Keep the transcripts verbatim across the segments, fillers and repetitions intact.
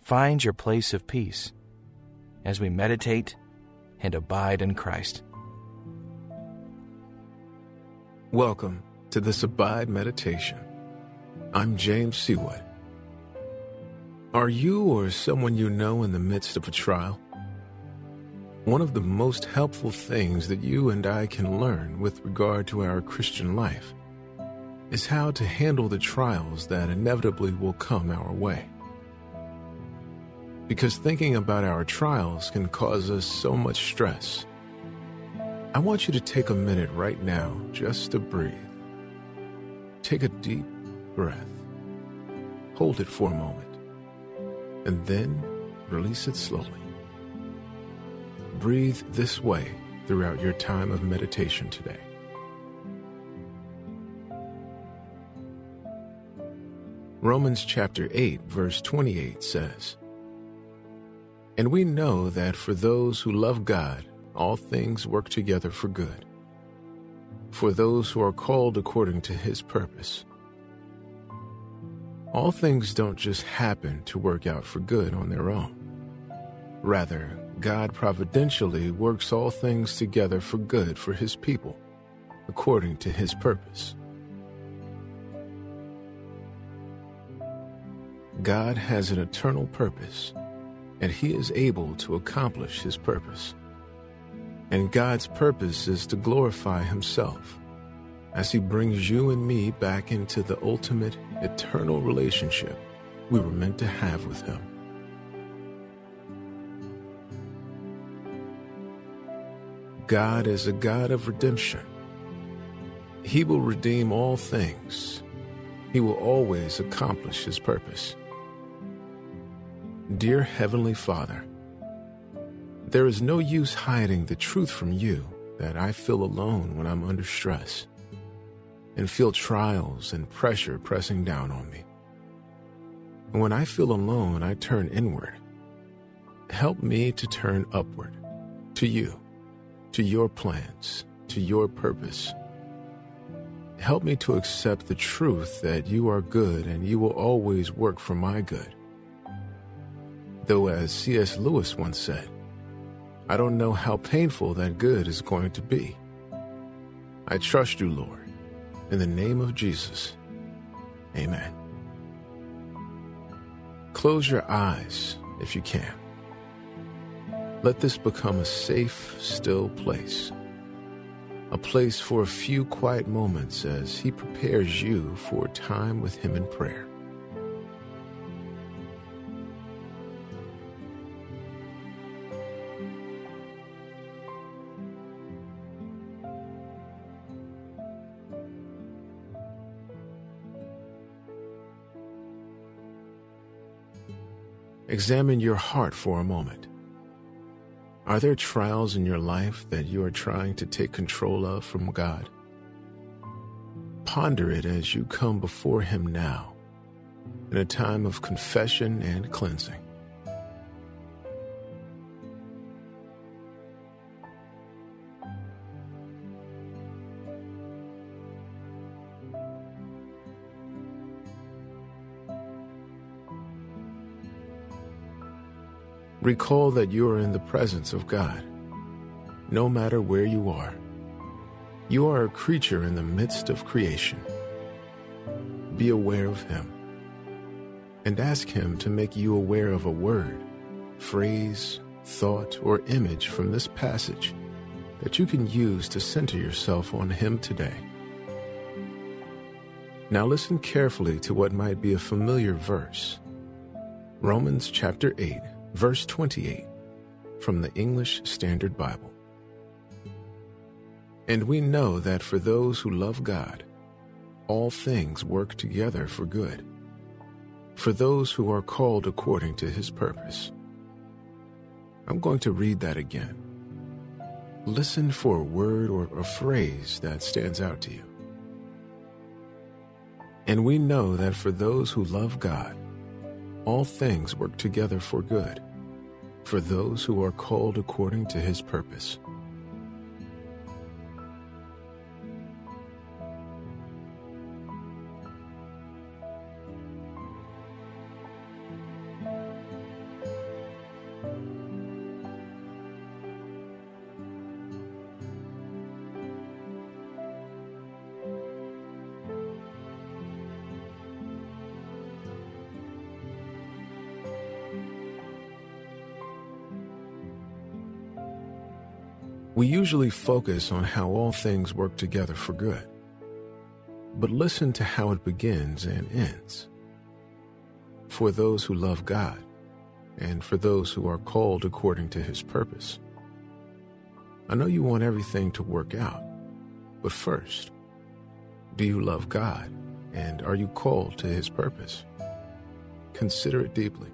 find your place of peace as we meditate and abide in Christ. Welcome to this Abide meditation. I'm James C. Wood. Are you or someone you know in the midst of a trial? One of the most helpful things that you and I can learn with regard to our Christian life is how to handle the trials that inevitably will come our way. Because thinking about our trials can cause us so much stress. I want you to take a minute right now just to breathe. Take a deep breath. Hold it for a moment, and then release it slowly. Breathe this way throughout your time of meditation today. Romans chapter eight, verse twenty-eight says, "And we know that for those who love God, all things work together for good, for those who are called according to his purpose." All things don't just happen to work out for good on their own. Rather, God providentially works all things together for good for his people, according to his purpose. God has an eternal purpose, and he is able to accomplish his purpose. And God's purpose is to glorify himself as he brings you and me back into the ultimate, eternal relationship we were meant to have with him. God is a God of redemption. He will redeem all things. He will always accomplish his purpose. Dear Heavenly Father, there is no use hiding the truth from you that I feel alone when I'm under stress and feel trials and pressure pressing down on me. And when I feel alone, I turn inward. Help me to turn upward, to you, to your plans, to your purpose. Help me to accept the truth that you are good and you will always work for my good. Though, as C S Lewis once said, I don't know how painful that good is going to be. I trust you, Lord, in the name of Jesus. Amen. Close your eyes if you can. Let this become a safe, still place. A place for a few quiet moments as he prepares you for a time with him in prayer. Examine your heart for a moment. Are there trials in your life that you are trying to take control of from God? Ponder it as you come before him now, in a time of confession and cleansing. Recall that you are in the presence of God, no matter where you are. You are a creature in the midst of creation. Be aware of him, and ask him to make you aware of a word, phrase, thought, or image from this passage that you can use to center yourself on him today. Now listen carefully to what might be a familiar verse. Romans chapter eight. Verse twenty-eight from the English Standard Bible. "And we know that for those who love God, all things work together for good, for those who are called according to his purpose." I'm going to read that again. Listen for a word or a phrase that stands out to you. And we know that for those who love God, all things work together for good, for those who are called according to His purpose. We usually focus on how all things work together for good, but listen to how it begins and ends. For those who love God, and for those who are called according to His purpose. I know you want everything to work out, but first, do you love God, and are you called to His purpose? Consider it deeply.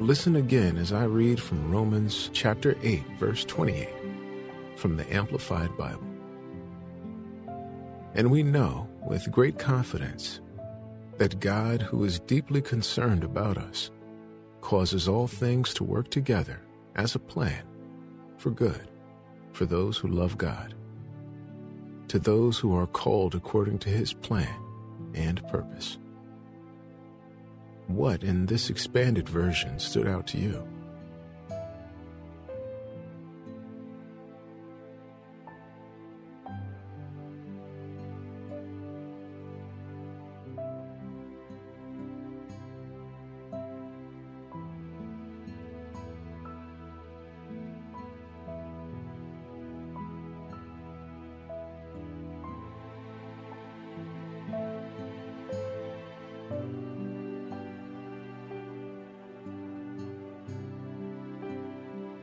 Listen again as I read from Romans chapter eight, verse twenty-eight, from the Amplified Bible. And we know with great confidence that God, who is deeply concerned about us, causes all things to work together as a plan for good for those who love God, to those who are called according to His plan and purpose. What in this expanded version stood out to you?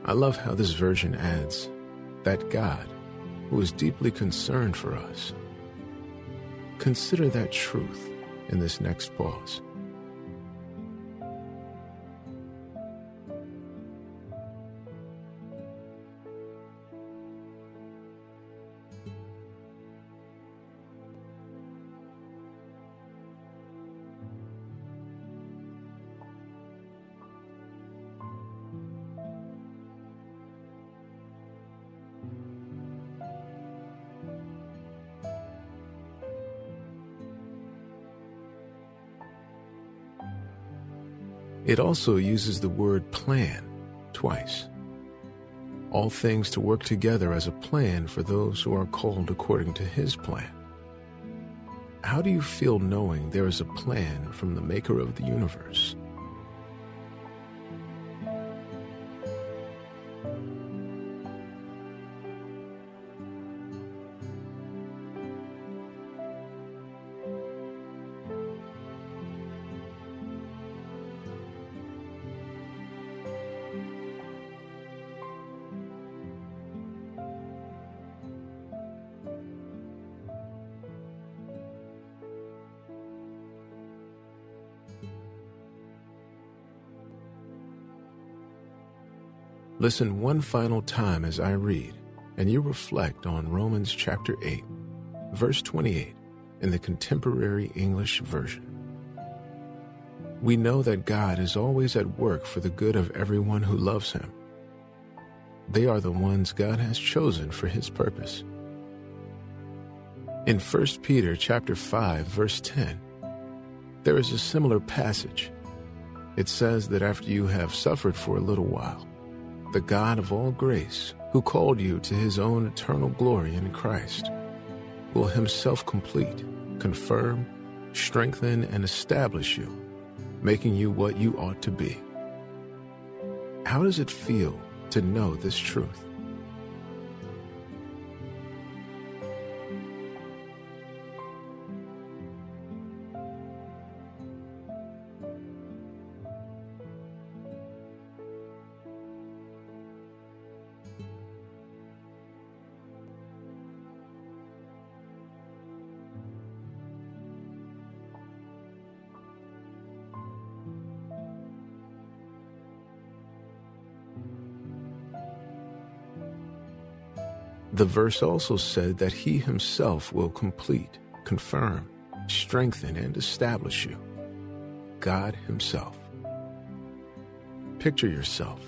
I love how this version adds that God, who is deeply concerned for us. Consider that truth in this next pause. It also uses the word plan twice. All things to work together as a plan for those who are called according to His plan. How do you feel knowing there is a plan from the Maker of the universe? Listen one final time as I read, and you reflect on Romans chapter eight, verse twenty-eight, in the Contemporary English Version. We know that God is always at work for the good of everyone who loves Him. They are the ones God has chosen for His purpose. In First Peter chapter five, verse ten, there is a similar passage. It says that after you have suffered for a little while, the God of all grace, who called you to His own eternal glory in Christ, will Himself complete, confirm, strengthen, and establish you, making you what you ought to be. How does it feel to know this truth? The verse also said that he himself will complete, confirm, strengthen, and establish you. God himself. Picture yourself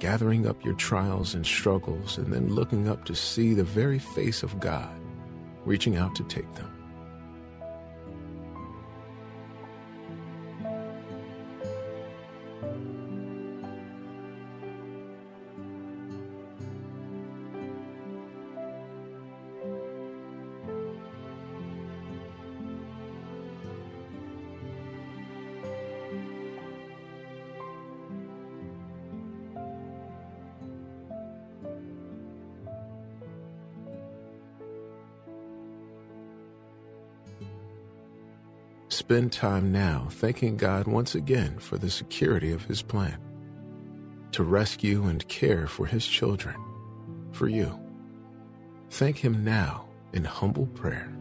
gathering up your trials and struggles and then looking up to see the very face of God, reaching out to take them. Spend time now thanking God once again for the security of his plan to rescue and care for his children, for you. Thank him now in humble prayer.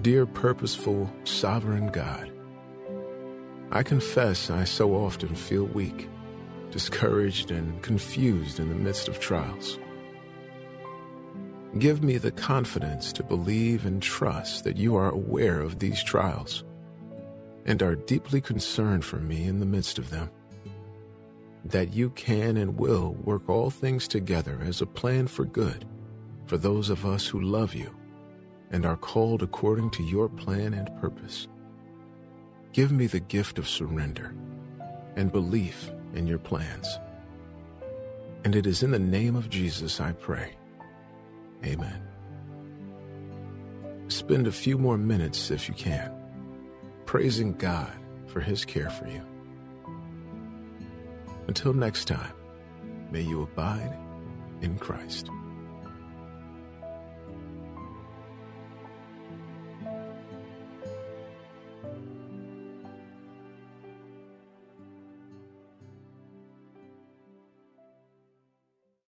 Dear purposeful, sovereign God, I confess I so often feel weak, discouraged, and confused in the midst of trials. Give me the confidence to believe and trust that you are aware of these trials and are deeply concerned for me in the midst of them, that you can and will work all things together as a plan for good for those of us who love you and are called according to your plan and purpose. Give me the gift of surrender and belief in your plans. And it is in the name of Jesus I pray. Amen. Spend a few more minutes, if you can, praising God for his care for you. Until next time, may you abide in Christ.